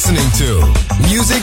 listening to Music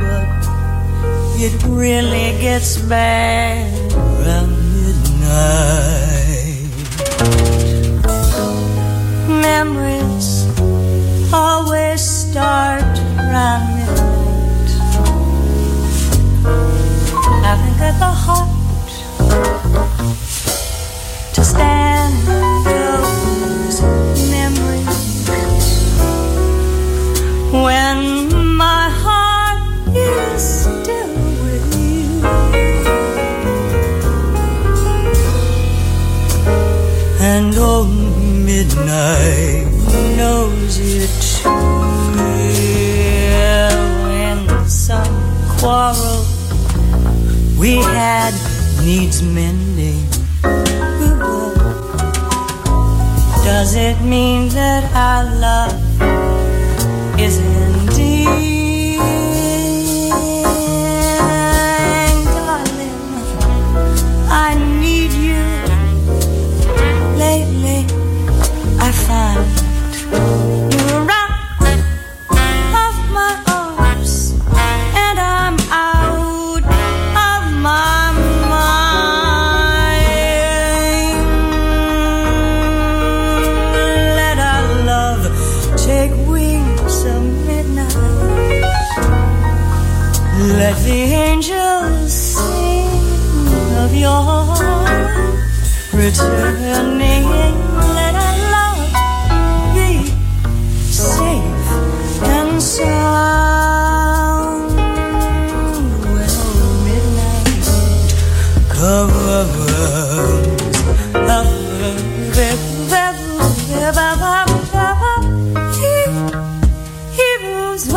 but it really gets bad around midnight. Memories always start around midnight. I haven't got the heart to stand those memories when my heart is still with you. And oh, midnight knows it too well. When some quarrel we had needs mending, does it mean that our love is ending? Darling, I need you. Lately, I find the angels sing of your returning. Let our love be safe and sound. Well, midnight covers Hebrews.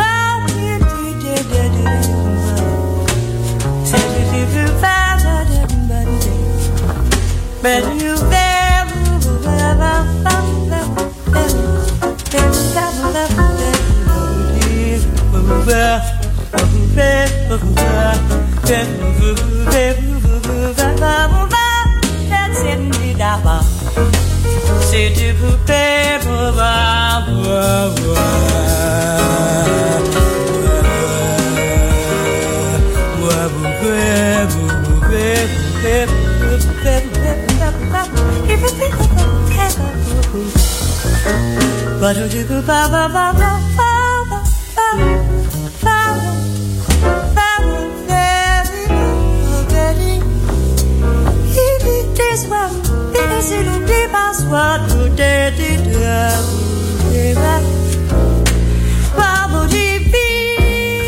But you but do you ba ba ba ba ba ba ba ba very very this one is it the password to date it ba ba ba.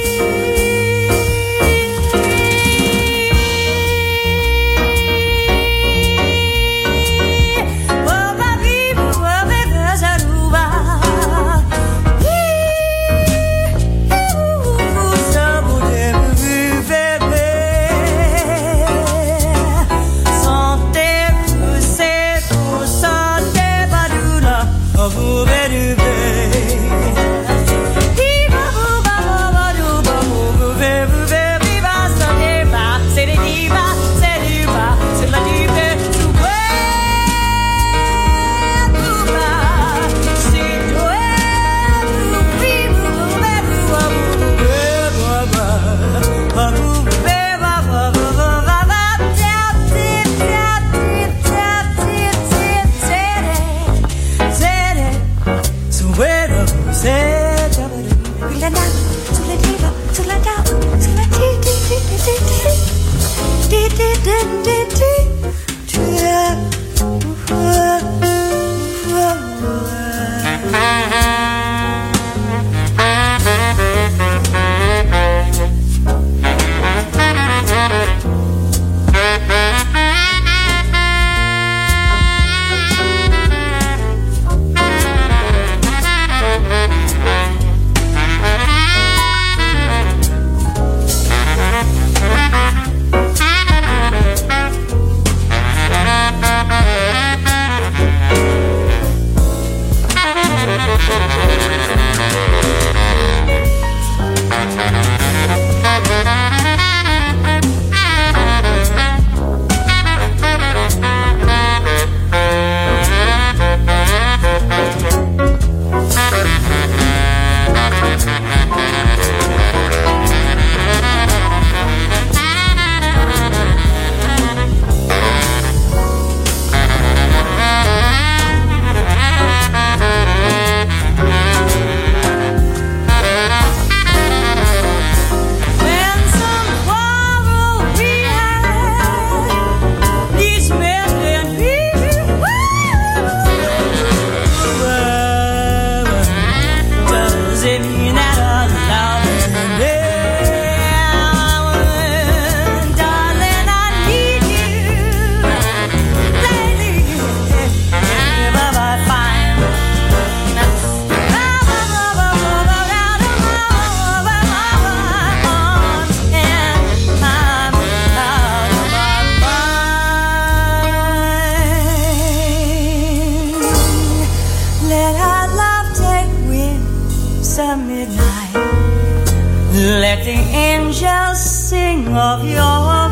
let the angels sing of your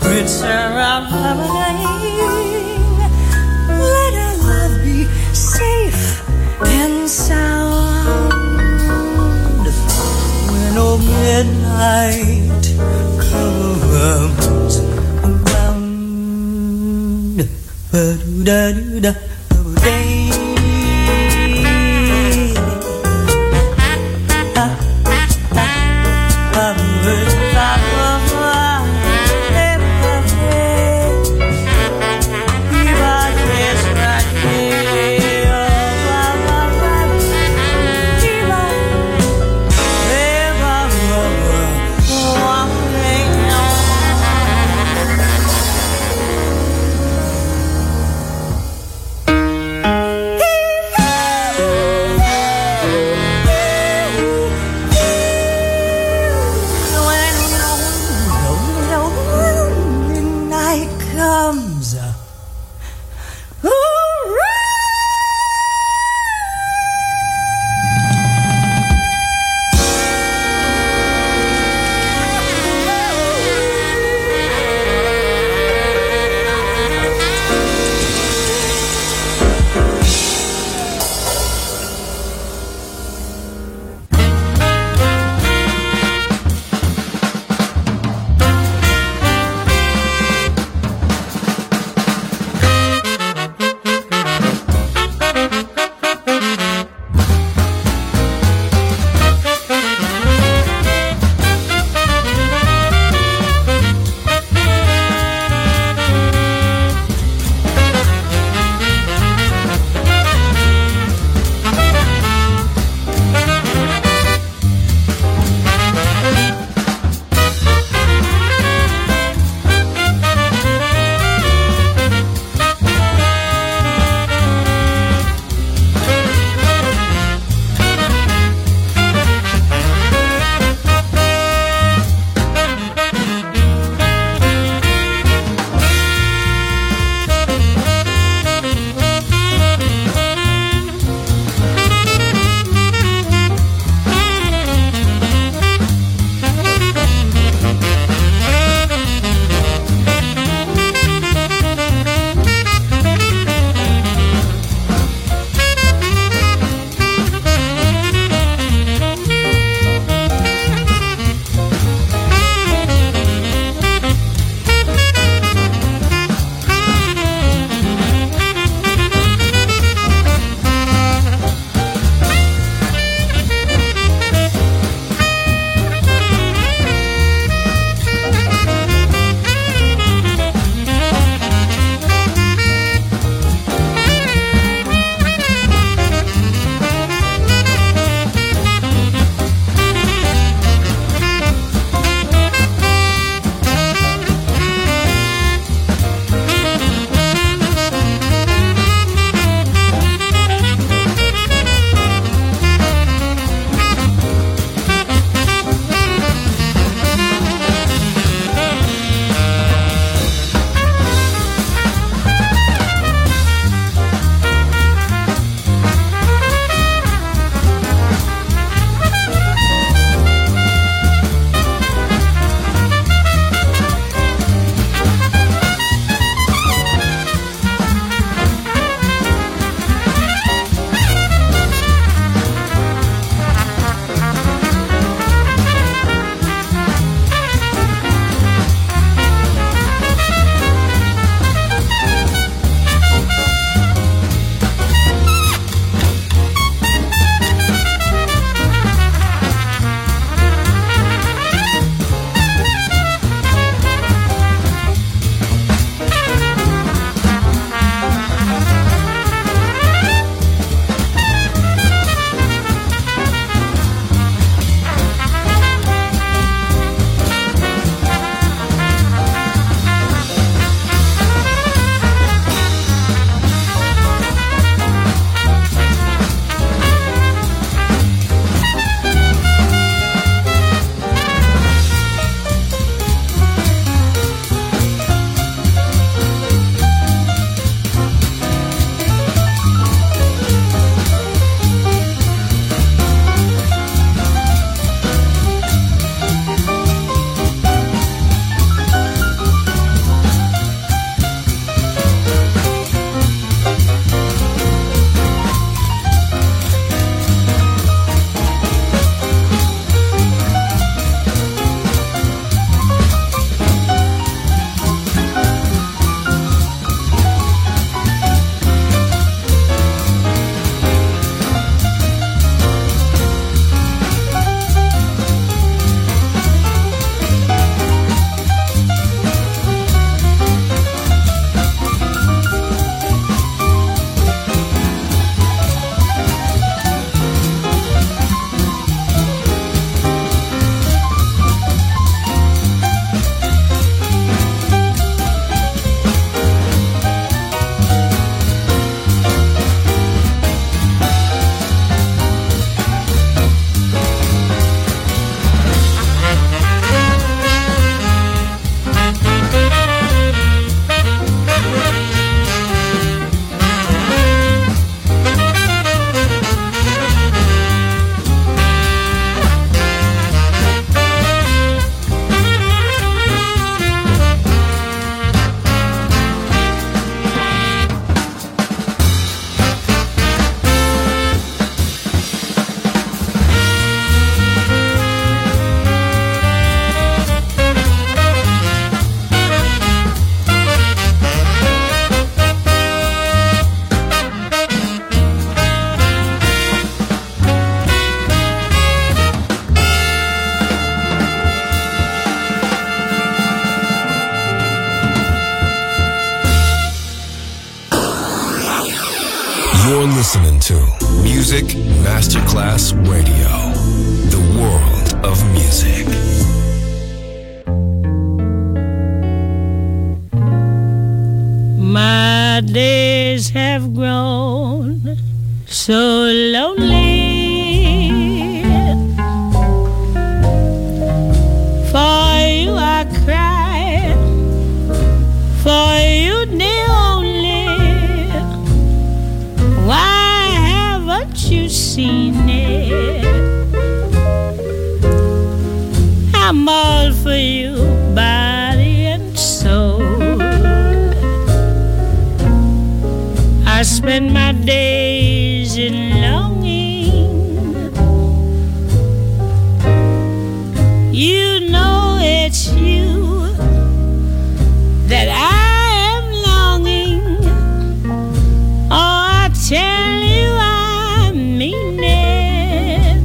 good surrounding. Let our love be safe and sound. When old midnight comes around, ba-do-da-do-da. to Music Masterclass Radio, the world of music. My days have grown so lonely. For you I cry, for you dear only. Why haven't you seen it? I'm all for you, body and soul. I spend my days in longing. You know it's you that I am longing. Oh, I tell you I mean it.